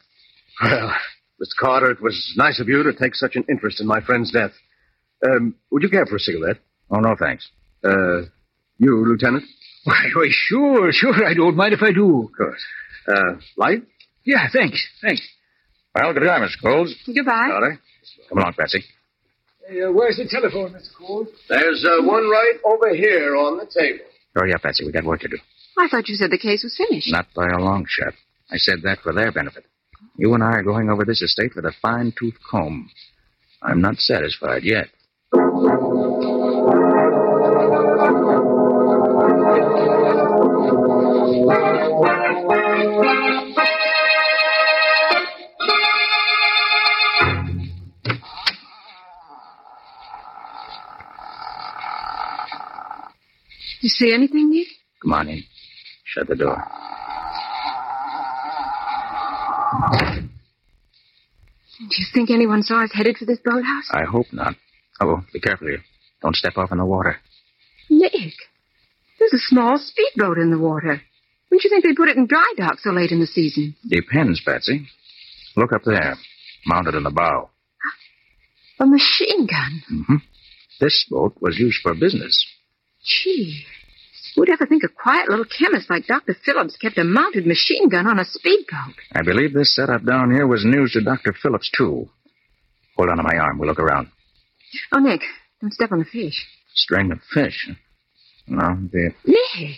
Well... Mister Carter, it was nice of you to take such an interest in my friend's death. Um, would you care for a cigarette? Oh, no, thanks. Uh, you, Lieutenant? Why, why, sure, sure. I don't mind if I do. Of course. Uh, light? Yeah, thanks, thanks. Well, goodbye, Mister Coles. Goodbye. Carter. Come along, Patsy. Hey, uh, where's the telephone, Mister Coles? There's uh, one right over here on the table. Hurry up, Patsy. We got work to do. I thought you said the case was finished. Not by a long shot. I said that for their benefit. You and I are going over this estate with a fine-tooth comb. I'm not satisfied yet. You see anything, Nick? Come on in. Shut the door. Do you think anyone saw us headed for this boathouse? I hope not. Oh, be careful here. Don't step off in the water. Nick, there's a small speedboat in the water. Wouldn't you think they put it in dry dock so late in the season? Depends, Patsy. Look up there, mounted in the bow. A machine gun? Mm-hmm. This boat was used for business. Gee, who'd ever think a quiet little chemist like Doctor Phillips kept a mounted machine gun on a speedboat? I believe this setup down here was news to Doctor Phillips, too. Hold on to my arm. We'll look around. Oh, Nick, don't step on the fish. String of fish? No, dear. Nick,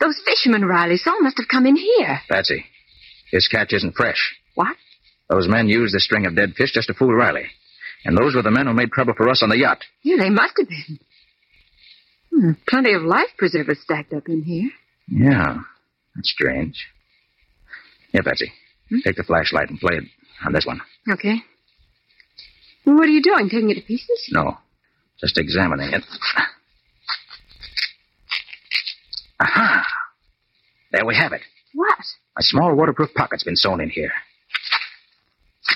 those fishermen Riley saw must have come in here. Patsy, his catch isn't fresh. What? Those men used the string of dead fish just to fool Riley. And those were the men who made trouble for us on the yacht. Yeah, they must have been. Hmm, plenty of life preservers stacked up in here. Yeah, that's strange. Here, Patsy, hmm? take the flashlight and play it on this one. Okay. Well, what are you doing, taking it to pieces? No, just examining it. Aha! There we have it. What? A small waterproof pocket's been sewn in here.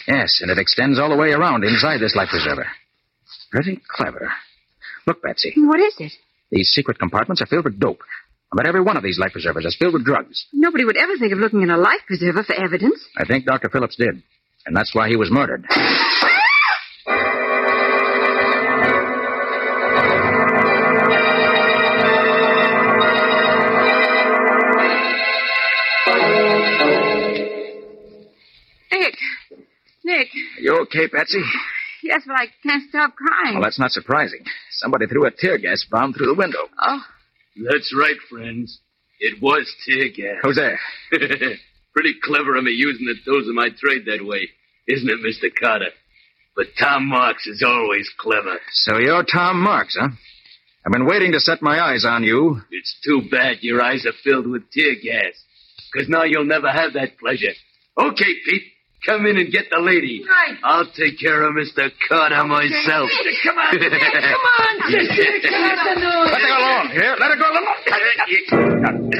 Yes, and it extends all the way around inside this life preserver. Pretty clever. Look, Patsy. What is it? These secret compartments are filled with dope. I bet every one of these life preservers is filled with drugs. Nobody would ever think of looking in a life preserver for evidence. I think Doctor Phillips did, and that's why he was murdered. Nick. Nick. Are you okay, Patsy? Yes, but I can't stop crying. Well, that's not surprising. Somebody threw a tear gas bomb through the window. Oh. That's right, friends. It was tear gas. Who's there? Pretty clever of me using the tools of my trade that way, isn't it, Mister Carter? But Tom Marks is always clever. So you're Tom Marks, huh? I've been waiting to set my eyes on you. It's too bad your eyes are filled with tear gas, because now you'll never have that pleasure. Okay, Pete, Come in and get the lady. Right. I'll take care of Mister Carter myself. Okay, come on, come on, sister. Come on. Let her go along. Here, let her go along.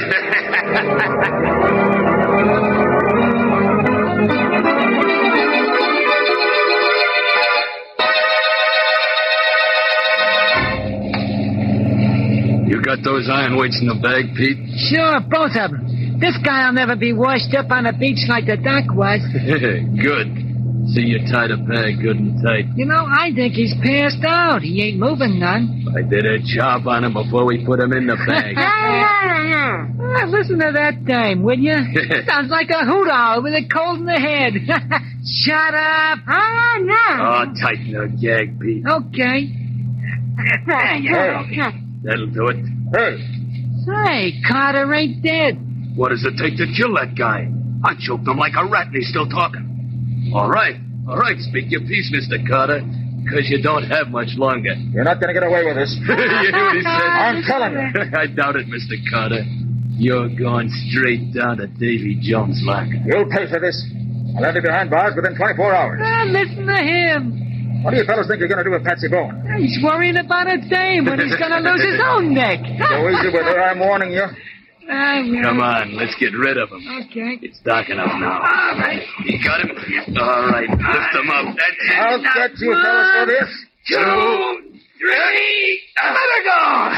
You got those iron weights in the bag, Pete? Sure, both of them. This guy'll never be washed up on a beach like the doc was. Good. See, you tied a bag good and tight. You know, I think he's passed out. He ain't moving none. I did a job on him before we put him in the bag. ah, listen to that dame, will you? Sounds like a hoot owl with a cold in the head. Shut up. Ah, no. Oh, tighten the gag, Pete. Okay. Hey, that'll do it. Hey. Say, Carter ain't dead. What does it take to kill that guy? I choked him like a rat and he's still talking. All right, all right, speak your piece, Mister Carter, because you don't have much longer. You're not going to get away with this. You hear what he said? I'm telling you. I doubt it, Mister Carter. You're going straight down to Davy Jones' locker. You'll pay for this. I'll have you behind bars within twenty-four hours. Ah, listen to him. What do you fellas think you're going to do with Patsy Bowen? He's worrying about a dame when he's going to lose his own neck. So easy with her, I'm warning you. Come on, let's get rid of him. Okay. It's dark enough now. All right. You got him? All right, lift him up. That's it. I'll get you, fellas, for this. Two, three, let her go!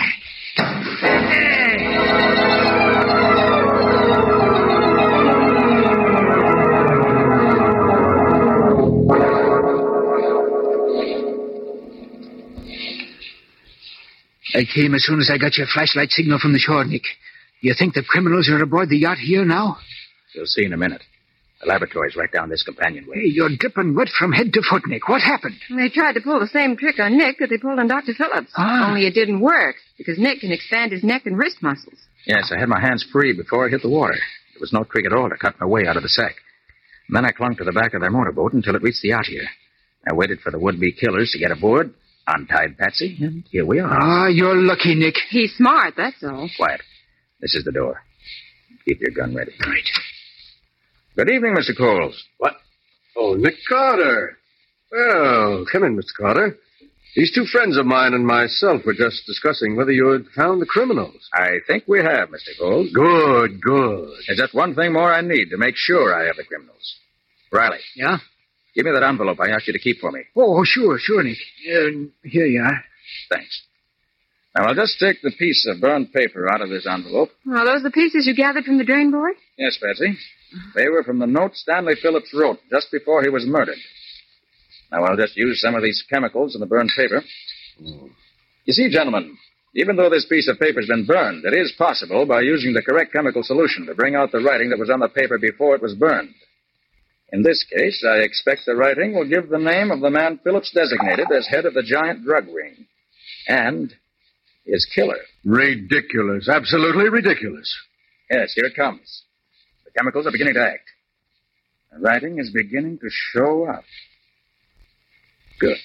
I came as soon as I got your flashlight signal from the shore, Nick. You think the criminals are aboard the yacht here now? You'll see in a minute. The laboratory's right down this companionway. Hey, you're dripping wet from head to foot, Nick. What happened? They tried to pull the same trick on Nick that they pulled on Doctor Phillips. Ah. Only it didn't work, because Nick can expand his neck and wrist muscles. Yes, I had my hands free before I hit the water. There was no trick at all to cut my way out of the sack. And then I clung to the back of their motorboat until it reached the yacht here. I waited for the would-be killers to get aboard, untied Patsy, and here we are. Ah, you're lucky, Nick. He's smart, that's all. Quiet. This is the door. Keep your gun ready. Right. Good evening, Mister Coles. What? Oh, Nick Carter. Well, come in, Mister Carter. These two friends of mine and myself were just discussing whether you had found the criminals. I think we have, Mister Coles. Good, good. There's just one thing more I need to make sure I have the criminals. Riley. Yeah? Give me that envelope I asked you to keep for me. Oh, sure, sure, Nick. Uh, here you are. Thanks. Now, I'll just take the piece of burned paper out of this envelope. Are those the pieces you gathered from the drain board? Yes, Patsy. They were from the note Stanley Phillips wrote just before he was murdered. Now, I'll just use some of these chemicals in the burned paper. You see, gentlemen, even though this piece of paper's been burned, it is possible by using the correct chemical solution to bring out the writing that was on the paper before it was burned. In this case, I expect the writing will give the name of the man Phillips designated as head of the giant drug ring. And his killer. Ridiculous. Absolutely ridiculous. Yes, here it comes. The chemicals are beginning to act. The writing is beginning to show up. Good.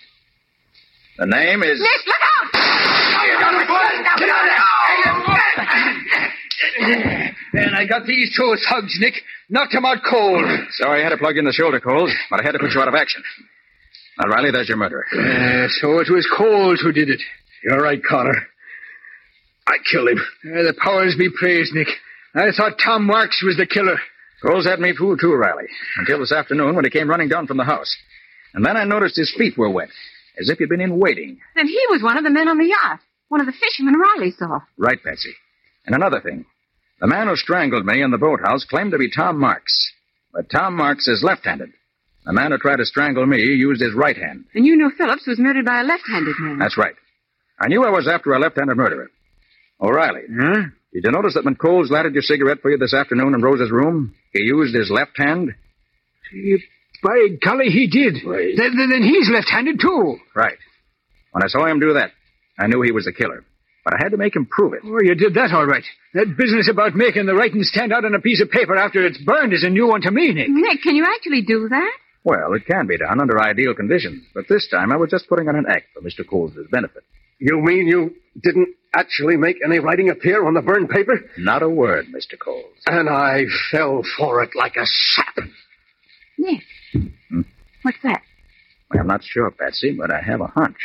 The name is... Nick, look out! Oh, you got it, boy! Get out of there! And I got these two thugs, Nick. Knocked him out cold. Sorry I had to plug in the shoulder, Coles, but I had to put you out of action. Now, Riley, there's your murderer. Uh, so it was Coles who did it. You're right, Carter. I killed him. Uh, the powers be praised, Nick. I thought Tom Marks was the killer. Coles had me fooled too, Riley, until this afternoon when he came running down from the house. And then I noticed his feet were wet, as if he'd been in waiting. Then he was one of the men on the yacht, one of the fishermen Riley saw. Right, Patsy. And another thing. The man who strangled me in the boathouse claimed to be Tom Marks. But Tom Marks is left-handed. The man who tried to strangle me used his right hand. And you knew Phillips was murdered by a left-handed man. That's right. I knew I was after a left-handed murderer. O'Reilly. Huh? Did you notice that when Coles lighted your cigarette for you this afternoon in Rose's room, he used his left hand? Gee, by golly, he did. Right. Then, then he's left-handed, too. Right. When I saw him do that, I knew he was the killer. But I had to make him prove it. Oh, you did that all right. That business about making the writing stand out on a piece of paper after it's burned is a new one to me, Nick. Nick, can you actually do that? Well, it can be done under ideal conditions. But this time, I was just putting on an act for Mister Coles' benefit. You mean you didn't actually make any writing appear on the burned paper? Not a word, Mister Coles. And I fell for it like a sap. Nick, Mm-hmm. What's that? Well, I'm not sure, Patsy, but I have a hunch.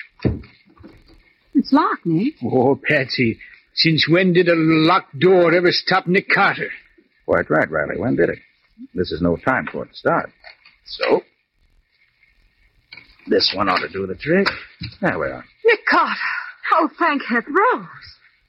It's locked, Nick. Oh, Patsy, since when did a locked door ever stop Nick Carter? Quite right, Riley. When did it? This is no time for it to start. So, this one ought to do the trick. There we are. Nick Carter. Oh, thank Heth Rose.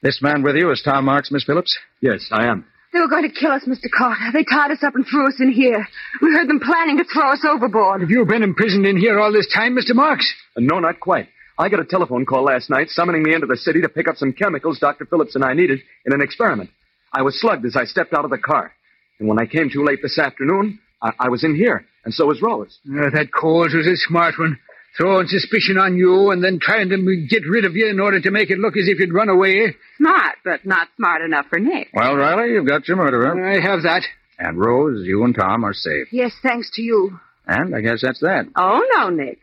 This man with you is Tom Marks, Miss Phillips? Yes, I am. They were going to kill us, Mister Carter. They tied us up and threw us in here. We heard them planning to throw us overboard. Have you been imprisoned in here all this time, Mister Marks? Uh, no, not quite. I got a telephone call last night summoning me into the city to pick up some chemicals Doctor Phillips and I needed in an experiment. I was slugged as I stepped out of the car. And when I came too late this afternoon, I, I was in here, and so was Rose. Uh, that Coles was a smart one. Throwing suspicion on you and then trying to get rid of you in order to make it look as if you'd run away. Smart, but not smart enough for Nick. Well, Riley, you've got your murderer. I have that. And Rose, you and Tom are safe. Yes, thanks to you. And I guess that's that. Oh, no, Nick.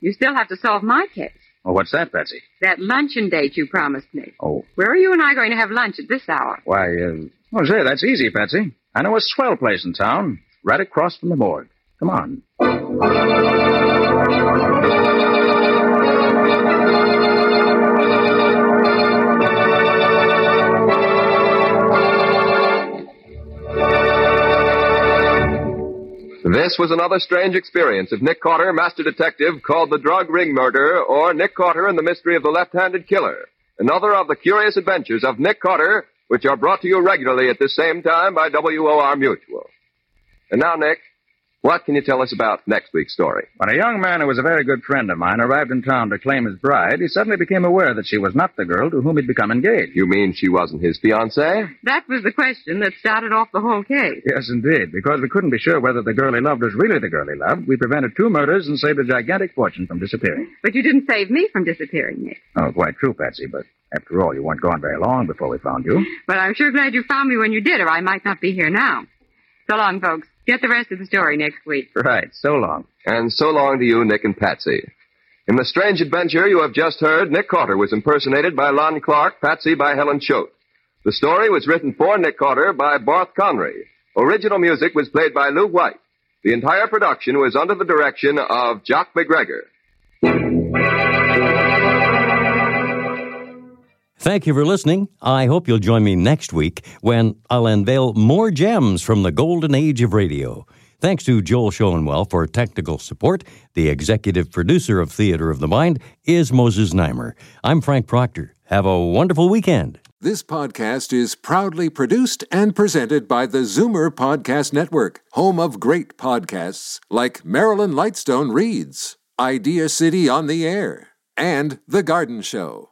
You still have to solve my case. Well, what's that, Patsy? That luncheon date you promised, Nick. Oh. Where are you and I going to have lunch at this hour? Why, uh, well, say, that's easy, Patsy. I know a swell place in town, right across from the morgue. Come on. This was another strange experience of Nick Carter, Master Detective, called The Drug Ring Murder, or Nick Carter and the Mystery of the Left-Handed Killer. Another of the curious adventures of Nick Carter, which are brought to you regularly at this same time by W O R Mutual. And now, Nick, what can you tell us about next week's story? When a young man who was a very good friend of mine arrived in town to claim his bride, he suddenly became aware that she was not the girl to whom he'd become engaged. You mean she wasn't his fiancée? That was the question that started off the whole case. Yes, indeed. Because we couldn't be sure whether the girl he loved was really the girl he loved, we prevented two murders and saved a gigantic fortune from disappearing. But you didn't save me from disappearing, Nick. Oh, quite true, Patsy, but after all, you weren't gone very long before we found you. But I'm sure glad you found me when you did, or I might not be here now. So long, folks. Get the rest of the story next week. Right. So long. And so long to you, Nick and Patsy. In the strange adventure you have just heard, Nick Carter was impersonated by Lon Clark, Patsy by Helen Choate. The story was written for Nick Carter by Barth Conry. Original music was played by Lou White. The entire production was under the direction of Jock McGregor. Thank you for listening. I hope you'll join me next week when I'll unveil more gems from the golden age of radio. Thanks to Joel Schoenwell for technical support. The executive producer of Theater of the Mind is Moses Neimer. I'm Frank Proctor. Have a wonderful weekend. This podcast is proudly produced and presented by the Zoomer Podcast Network, home of great podcasts like Marilyn Lightstone Reads, Idea City on the Air, and The Garden Show.